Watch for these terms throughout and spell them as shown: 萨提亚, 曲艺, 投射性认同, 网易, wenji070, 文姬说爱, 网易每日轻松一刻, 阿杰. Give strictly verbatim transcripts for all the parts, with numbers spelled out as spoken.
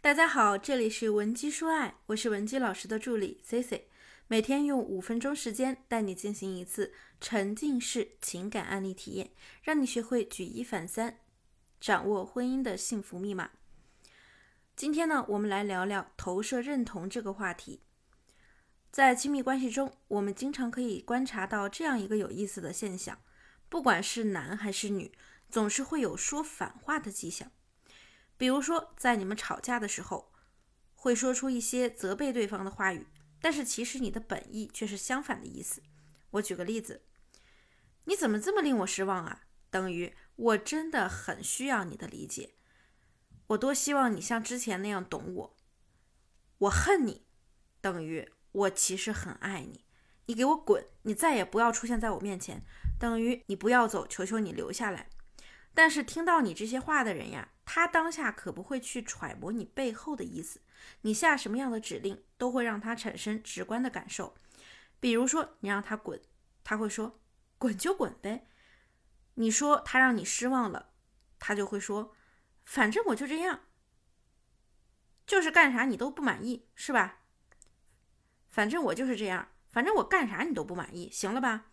大家好，这里是文姬说爱，我是文姬老师的助理 C C， 每天用五分钟时间带你进行一次沉浸式情感案例体验，让你学会举一反三，掌握婚姻的幸福密码。今天呢，我们来聊聊投射认同这个话题。在亲密关系中，我们经常可以观察到这样一个有意思的现象，不管是男还是女，总是会有说反话的迹象。比如说，在你们吵架的时候，会说出一些责备对方的话语，但是其实你的本意却是相反的意思。我举个例子，你怎么这么令我失望啊？等于我真的很需要你的理解，我多希望你像之前那样懂我。我恨你，等于我其实很爱你，你给我滚，你再也不要出现在我面前，等于你不要走，求求你留下来。但是听到你这些话的人呀，他当下可不会去揣摩你背后的意思，你下什么样的指令都会让他产生直观的感受。比如说你让他滚，他会说滚就滚呗。你说他让你失望了，他就会说反正我就这样，就是干啥你都不满意是吧？反正我就是这样，反正我干啥你都不满意，行了吧？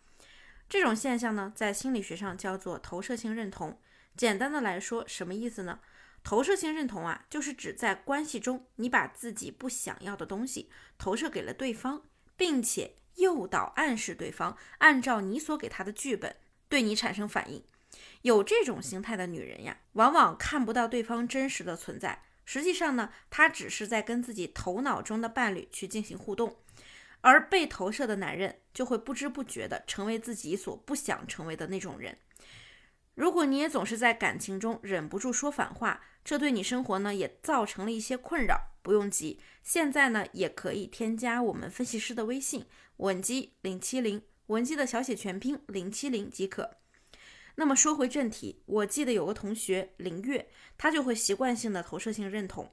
这种现象呢，在心理学上叫做投射性认同。简单的来说，什么意思呢？投射性认同啊，就是指在关系中，你把自己不想要的东西投射给了对方，并且诱导暗示对方按照你所给他的剧本对你产生反应。有这种形态的女人呀，往往看不到对方真实的存在，实际上呢，她只是在跟自己头脑中的伴侣去进行互动。而被投射的男人就会不知不觉地成为自己所不想成为的那种人。如果你也总是在感情中忍不住说反话，这对你生活呢也造成了一些困扰，不用急，现在呢也可以添加我们分析师的微信文姬零七零，文姬的小写全拼零七零即可。那么说回正题，我记得有个同学林月，她就会习惯性的投射性认同，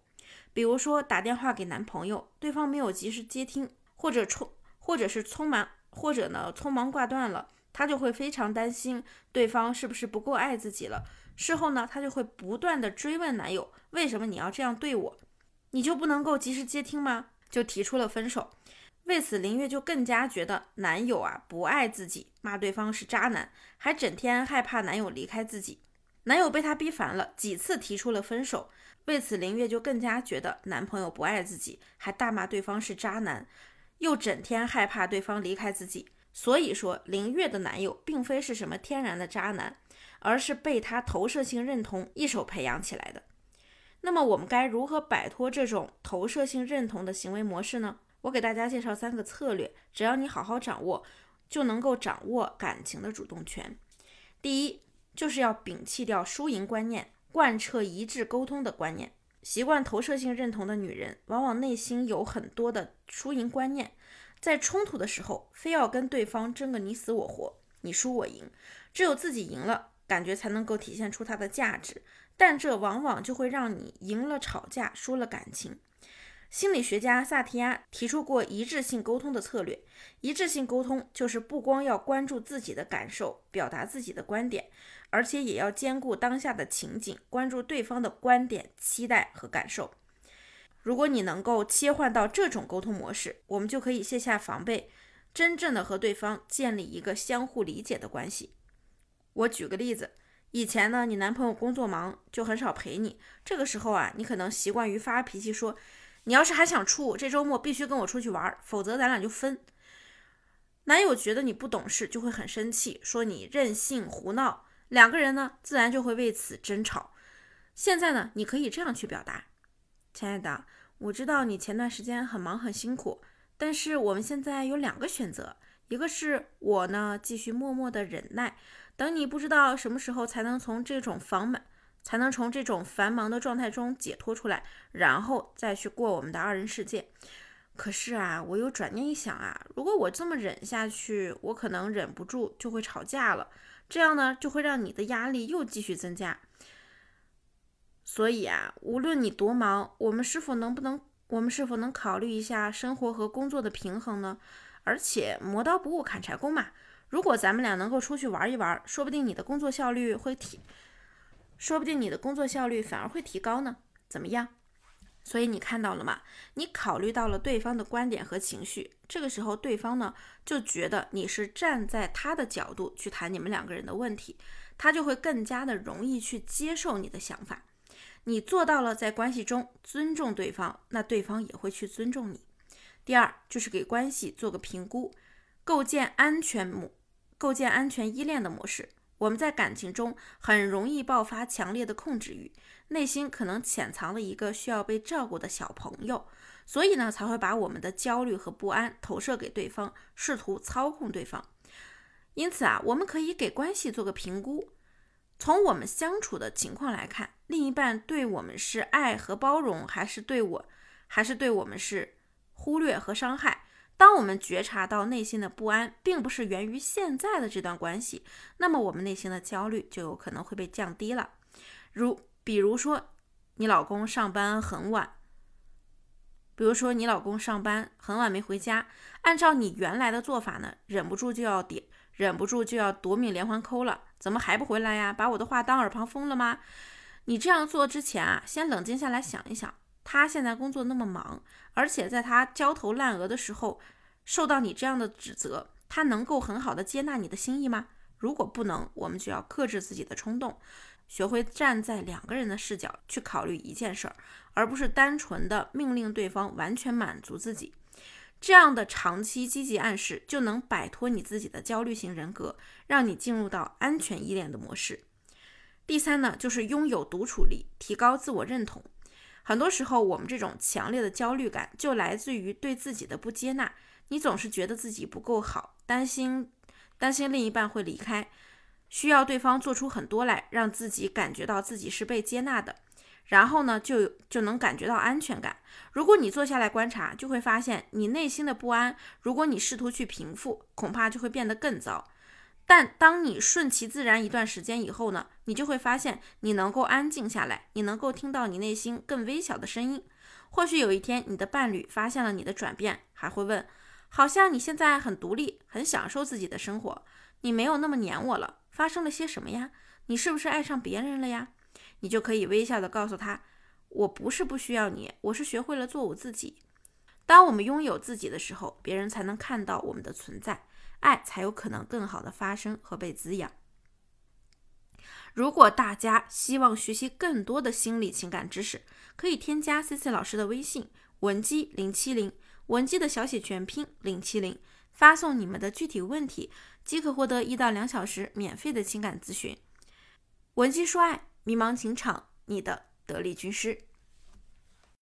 比如说打电话给男朋友，对方没有及时接听，或者冲，或者是匆忙，或者呢匆忙挂断了，他就会非常担心对方是不是不够爱自己了。事后呢，他就会不断的追问男友，为什么你要这样对我？你就不能够及时接听吗？就提出了分手。为此，林月就更加觉得男友啊不爱自己，骂对方是渣男，还整天害怕男友离开自己。男友被她逼烦了，几次提出了分手。为此，林月就更加觉得男朋友不爱自己，还大骂对方是渣男，又整天害怕对方离开自己。所以说，林月的男友并非是什么天然的渣男，而是被他投射性认同一手培养起来的。那么我们该如何摆脱这种投射性认同的行为模式呢？我给大家介绍三个策略，只要你好好掌握，就能够掌握感情的主动权。第一，就是要摒弃掉输赢观念，贯彻一致沟通的观念。习惯投射性认同的女人，往往内心有很多的输赢观念，在冲突的时候，非要跟对方争个你死我活，你输我赢，只有自己赢了，感觉才能够体现出它的价值，但这往往就会让你赢了吵架，输了感情。心理学家萨提亚提出过一致性沟通的策略。一致性沟通就是不光要关注自己的感受，表达自己的观点，而且也要兼顾当下的情景，关注对方的观点、期待和感受。如果你能够切换到这种沟通模式，我们就可以卸下防备，真正的和对方建立一个相互理解的关系。我举个例子，以前呢，你男朋友工作忙，就很少陪你，这个时候啊，你可能习惯于发脾气说，你要是还想处，这周末必须跟我出去玩，否则咱俩就分。男友觉得你不懂事，就会很生气，说你任性胡闹，两个人呢自然就会为此争吵。现在呢，你可以这样去表达，亲爱的，我知道你前段时间很忙很辛苦，但是我们现在有两个选择，一个是我呢继续默默的忍耐，等你不知道什么时候才能从这种防满才能从这种繁忙的状态中解脱出来，然后再去过我们的二人世界。可是啊，我又转念一想啊，如果我这么忍下去，我可能忍不住就会吵架了，这样呢，就会让你的压力又继续增加。所以啊，无论你多忙，我们是否能不能，我们是否能考虑一下生活和工作的平衡呢？而且磨刀不误砍柴工嘛，如果咱们俩能够出去玩一玩，说不定你的工作效率会提。说不定你的工作效率反而会提高呢，怎么样？所以你看到了吗？你考虑到了对方的观点和情绪，这个时候对方呢就觉得你是站在他的角度去谈你们两个人的问题，他就会更加的容易去接受你的想法。你做到了在关系中尊重对方，那对方也会去尊重你。第二，就是给关系做个评估，构建安全模，构建安全依恋的模式。我们在感情中很容易爆发强烈的控制欲，内心可能潜藏了一个需要被照顾的小朋友，所以呢才会把我们的焦虑和不安投射给对方，试图操控对方。因此啊，我们可以给关系做个评估，从我们相处的情况来看，另一半对我们是爱和包容，还是对我还是对我们是忽略和伤害。当我们觉察到内心的不安并不是源于现在的这段关系，那么我们内心的焦虑就有可能会被降低了。如比如说你老公上班很晚比如说你老公上班很晚没回家，按照你原来的做法呢，忍不住就要点忍不住就要夺命连环扣了，怎么还不回来呀？把我的话当耳旁风了吗？你这样做之前啊，先冷静下来想一想，他现在工作那么忙，而且在他焦头烂额的时候受到你这样的指责，他能够很好的接纳你的心意吗？如果不能，我们就要克制自己的冲动，学会站在两个人的视角去考虑一件事儿，而不是单纯的命令对方完全满足自己。这样的长期积极暗示就能摆脱你自己的焦虑型人格，让你进入到安全依恋的模式。第三呢，就是拥有独处力，提高自我认同。很多时候我们这种强烈的焦虑感就来自于对自己的不接纳，你总是觉得自己不够好，担心担心另一半会离开，需要对方做出很多来让自己感觉到自己是被接纳的，然后呢就就能感觉到安全感。如果你坐下来观察，就会发现你内心的不安，如果你试图去平复，恐怕就会变得更糟。但当你顺其自然一段时间以后呢，你就会发现你能够安静下来，你能够听到你内心更微小的声音。或许有一天你的伴侣发现了你的转变，还会问，好像你现在很独立，很享受自己的生活，你没有那么黏我了，发生了些什么呀？你是不是爱上别人了呀？你就可以微笑的告诉他，我不是不需要你，我是学会了做我自己。当我们拥有自己的时候，别人才能看到我们的存在，爱才有可能更好的发生和被滋养。如果大家希望学习更多的心理情感知识，可以添加 C C 老师的微信文姬零七零，文姬的小写全拼零七零，发送你们的具体问题，即可获得一到两小时免费的情感咨询。文姬说爱，迷茫情场，你的得力军师。